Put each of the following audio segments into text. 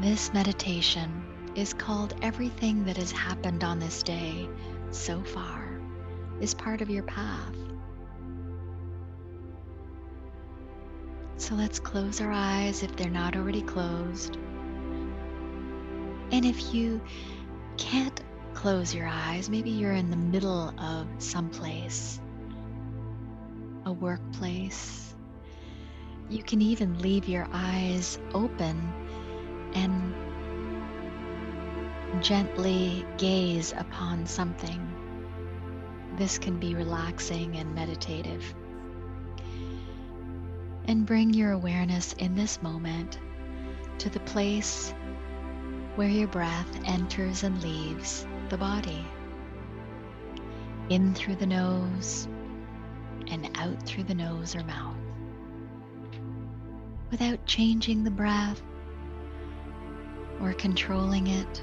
This meditation is called Everything That Has Happened on This Day So Far Is Part of Your Path. So let's close our eyes if they're not already closed. And if you can't close your eyes, maybe you're in the middle of someplace, a workplace. You can even leave your eyes open and gently gaze upon something. This can be relaxing and meditative. And bring your awareness in this moment to the place where your breath enters and leaves the body. In through the nose and out through the nose or mouth. Without changing the breath or controlling it,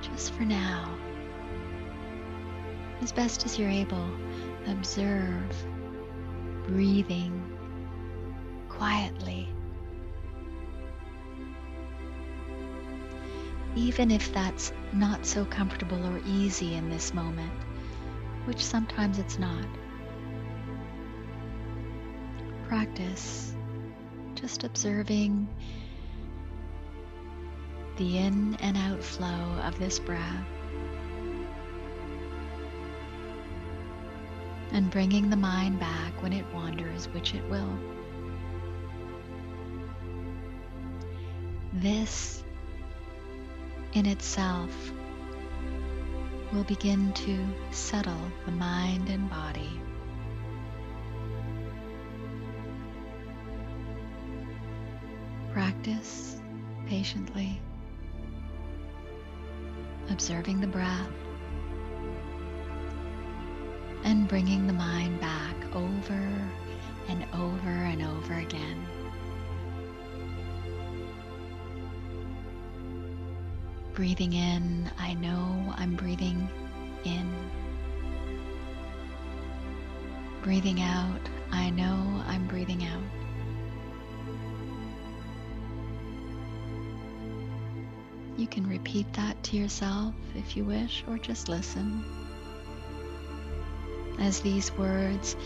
just for now, as best as you're able, observe breathing quietly. Even if that's not so comfortable or easy in this moment, which sometimes it's not, practice just observing the in and out flow of this breath, and bringing the mind back when it wanders, which it will. This in itself will begin to settle the mind and body. Practice patiently, observing the breath and bringing the mind back over and over and over again. Breathing in, I know I'm breathing in. Breathing out, I know I'm breathing out. You can repeat that to yourself if you wish, or just listen as these words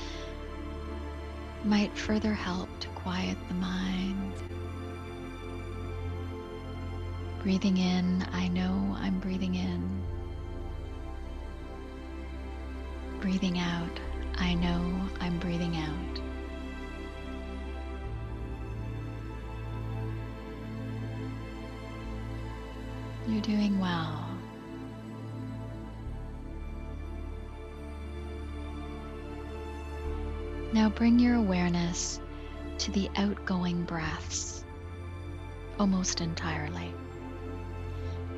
might further help to quiet the mind. Breathing in, I know I'm breathing in. Breathing out, I know I'm breathing out. You're doing well. Now bring your awareness to the outgoing breaths almost entirely,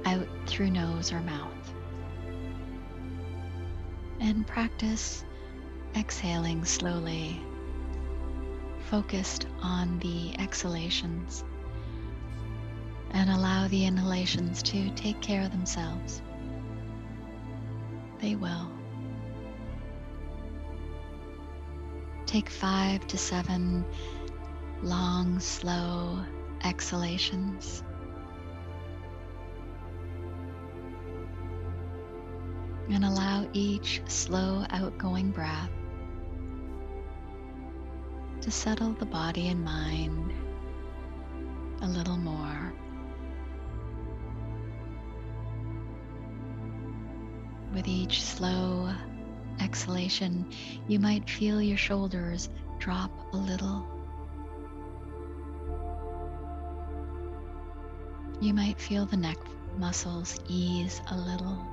out through nose or mouth. And practice exhaling slowly, focused on the exhalations, and allow the inhalations to take care of themselves. They will. Take 5 to 7 long, slow exhalations. And allow each slow outgoing breath to settle the body and mind a little more. With each slow exhalation, you might feel your shoulders drop a little. You might feel the neck muscles ease a little.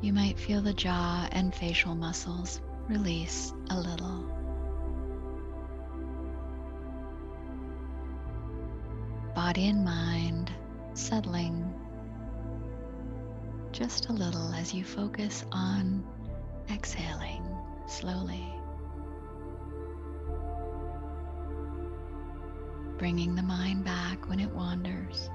You might feel the jaw and facial muscles release a little. Body and mind settling just a little as you focus on exhaling slowly. Bringing the mind back when it wanders.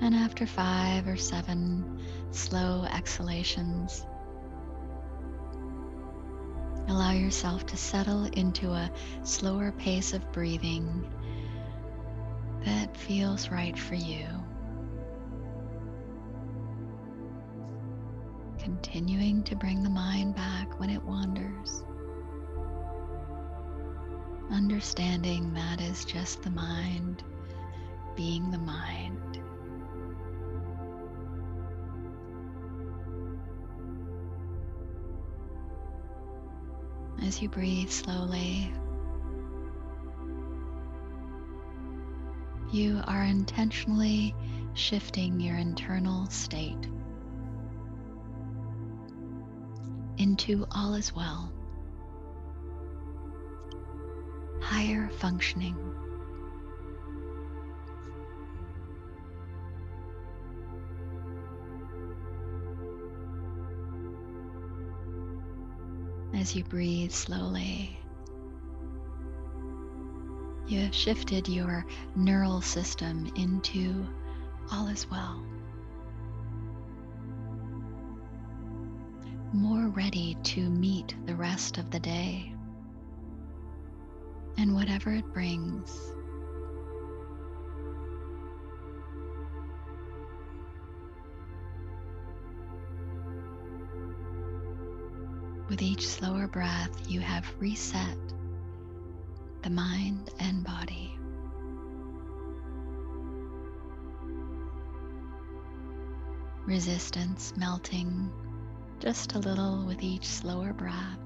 And after 5 or 7 slow exhalations, Allow yourself to settle into a slower pace of breathing that feels right for you. Continuing to bring the mind back when it wanders. Understanding that is just the mind being the mind. As you breathe slowly, you are intentionally shifting your internal state into all is well, higher functioning. As you breathe slowly, you have shifted your neural system into all is well, more ready to meet the rest of the day and whatever it brings. With each slower breath, you have reset the mind and body. Resistance melting just a little with each slower breath.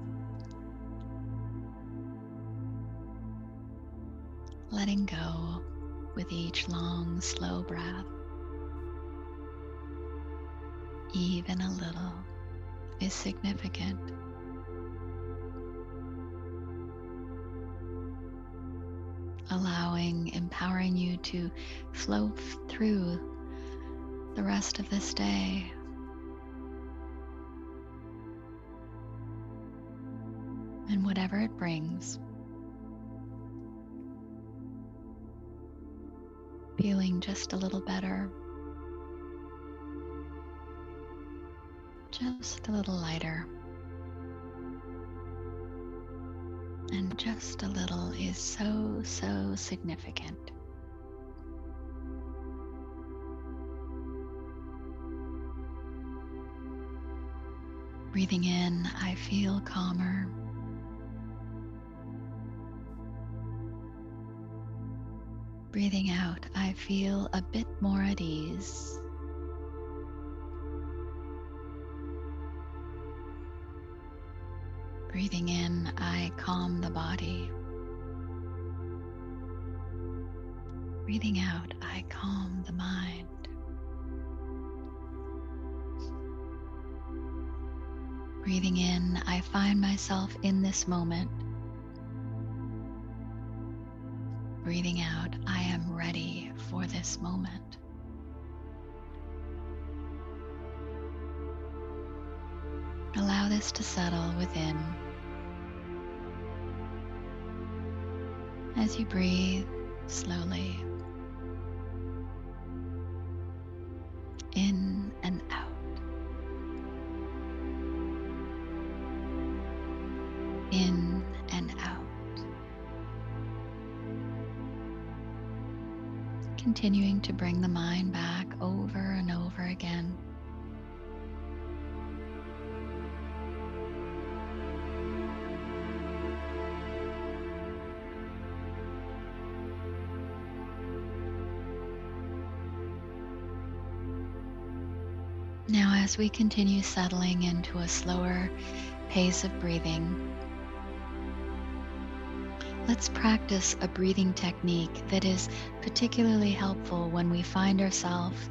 Letting go with each long, slow breath. Even a little is significant. Allowing, empowering you to flow through the rest of this day. And whatever it brings. Feeling just a little better. Just a little lighter. And just a little is so, so significant. Breathing in, I feel calmer. Breathing out, I feel a bit more at ease. Breathing in, I calm the body. Breathing out, I calm the mind. Breathing in, I find myself in this moment. Breathing out, I am ready for this moment. Allow this to settle within. As you breathe slowly, in and out, in and out, continuing to bring the mind back over and over again. Now, as we continue settling into a slower pace of breathing, let's practice a breathing technique that is particularly helpful when we find ourselves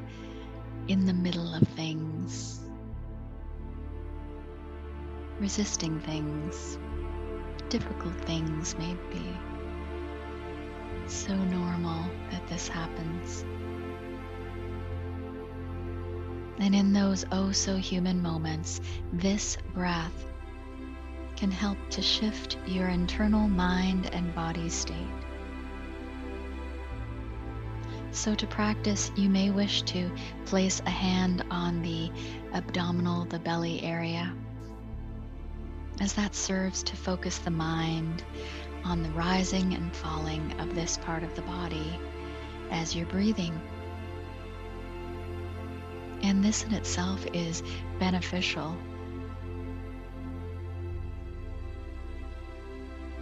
in the middle of things, resisting things, difficult things maybe. It's so normal that this happens. And in those oh-so-human moments, this breath can help to shift your internal mind and body state. So to practice, you may wish to place a hand on the abdominal, the belly area, as that serves to focus the mind on the rising and falling of this part of the body as you're breathing. And this in itself is beneficial.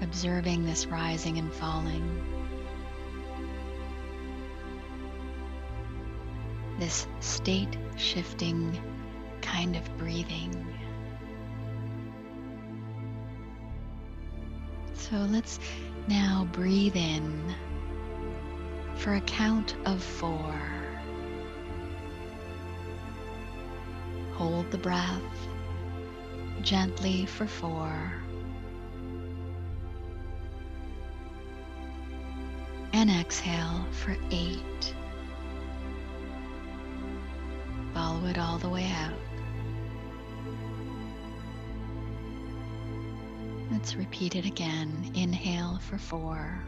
Observing this rising and falling, this state-shifting kind of breathing. So let's now breathe in for a count of 4. Hold the breath gently for 4. And exhale for 8. Follow it all the way out. Let's repeat it again. Inhale for 4.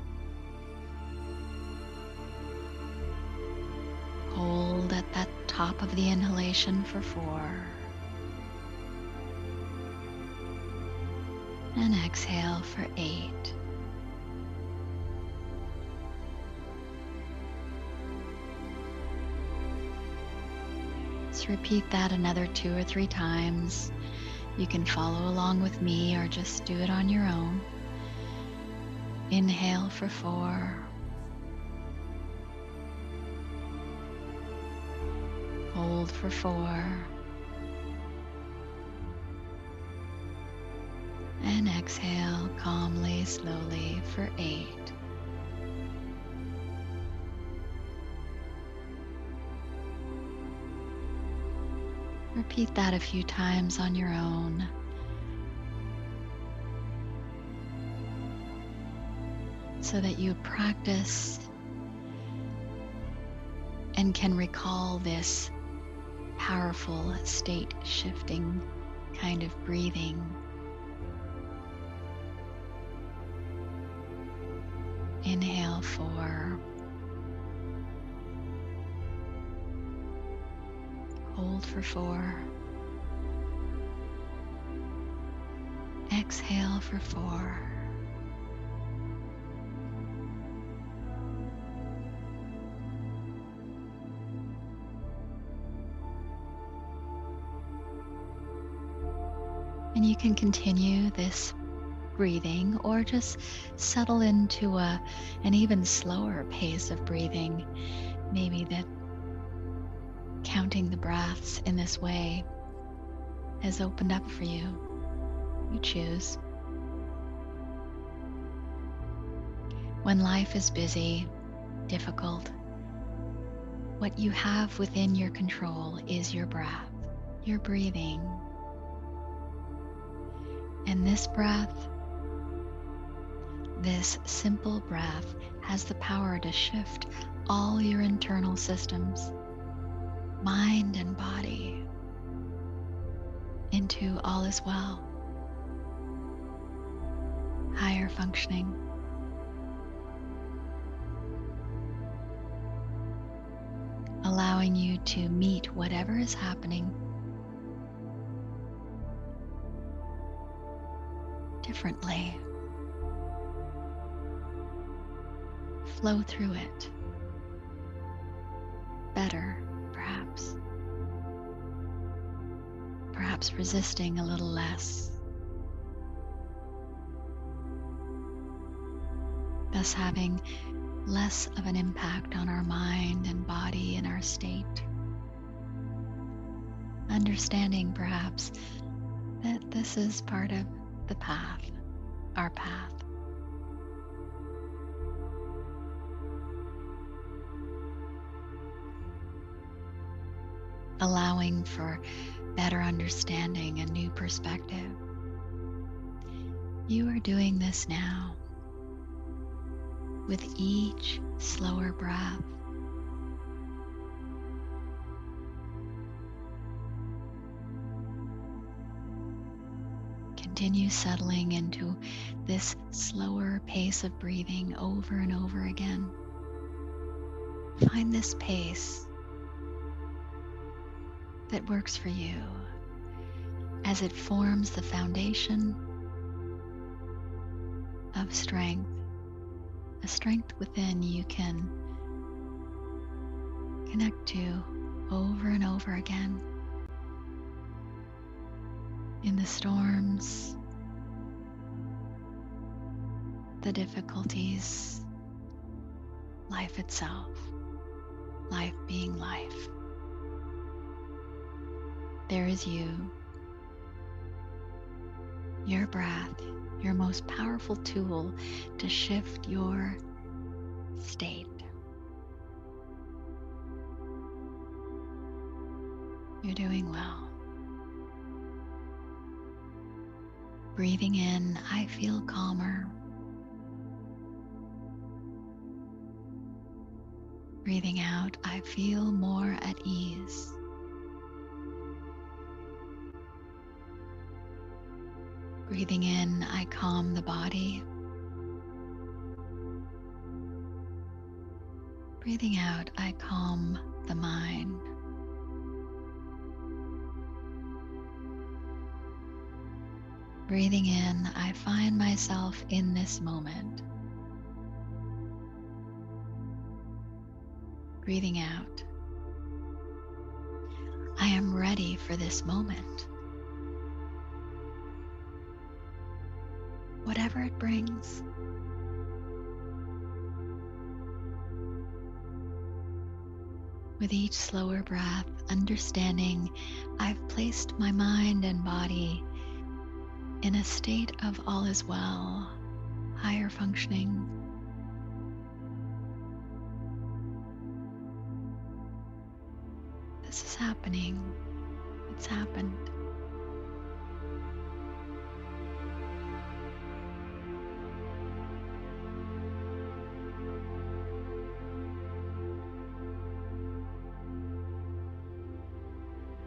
Hold at that top of the inhalation for 4. And exhale for 8. Let's repeat that another 2 or 3 times. You can follow along with me or just do it on your own. Inhale for 4. Hold for 4. And exhale calmly, slowly for 8. Repeat that a few times on your own. So that you practice and can recall this powerful state shifting kind of breathing. Inhale 4. Hold for 4. Exhale for 4. And you can continue this breathing or just settle into an even slower pace of breathing. Maybe that counting the breaths in this way has opened up for you. You choose. When life is busy, difficult, what you have within your control is your breath, your breathing. And this breath, this simple breath, has the power to shift all your internal systems, mind and body, into all is well, higher functioning. Allowing you to meet whatever is happening differently. Flow through it better. Perhaps resisting a little less, thus having less of an impact on our mind and body and our state. Understanding perhaps that this is part of the path, our path. Allowing for better understanding and new perspective. You are doing this now with each slower breath. Continue settling into this slower pace of breathing over and over again. Find this pace that works for you as it forms the foundation have strength, a strength within you can connect to over and over again. In the storms, the difficulties, life itself, life being life. There is you, your breath, your most powerful tool to shift your state. You're doing well. Breathing in, I feel calmer. Breathing out, I feel more at ease. Breathing in, I calm the body. Breathing out, I calm the mind. Breathing in, I find myself in this moment. Breathing out, I am ready for this moment. Whatever it brings. With each slower breath, understanding I've placed my mind and body in a state of all is well, higher functioning. This is happening. It's happened.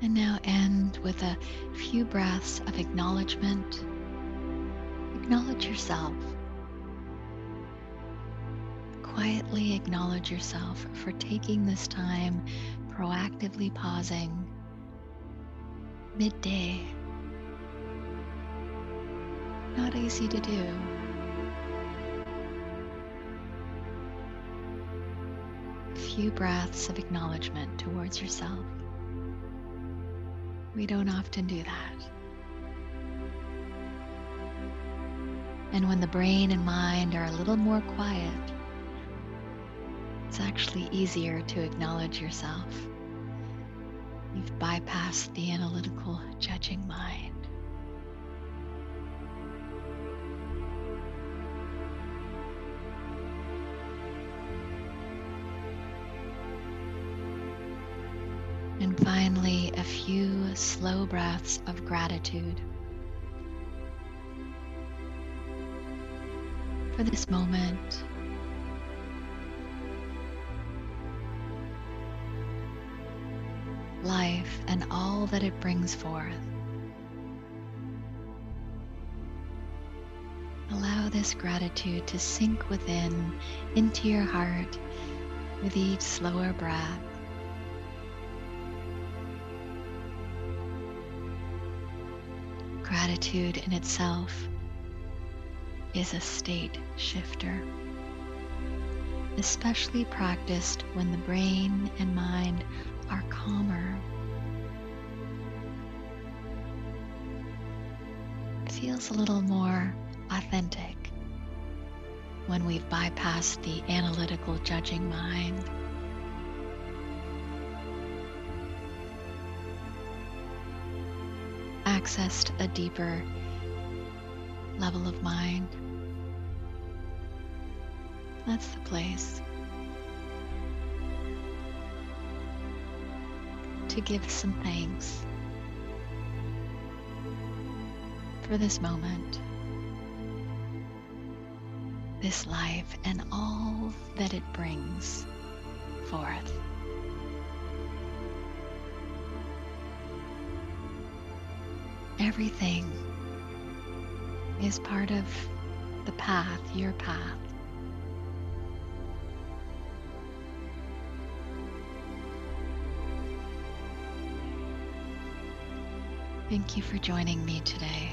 And now end with a few breaths of acknowledgement. Acknowledge yourself. Quietly acknowledge yourself for taking this time, proactively pausing midday. Not easy to do. A few breaths of acknowledgement towards yourself. We don't often do that. And when the brain and mind are a little more quiet, it's actually easier to acknowledge yourself. You've bypassed the analytical judging mind. And finally, a few slow breaths of gratitude for this moment, life, and all that it brings forth. Allow this gratitude to sink within, into your heart with each slower breath. Gratitude in itself is a state shifter, especially practiced when the brain and mind are calmer. It feels a little more authentic when we've bypassed the analytical judging mind. Accessed a deeper level of mind. That's the place to give some thanks for this moment, this life, and all that it brings forth. Everything is part of the path, your path. Thank you for joining me today.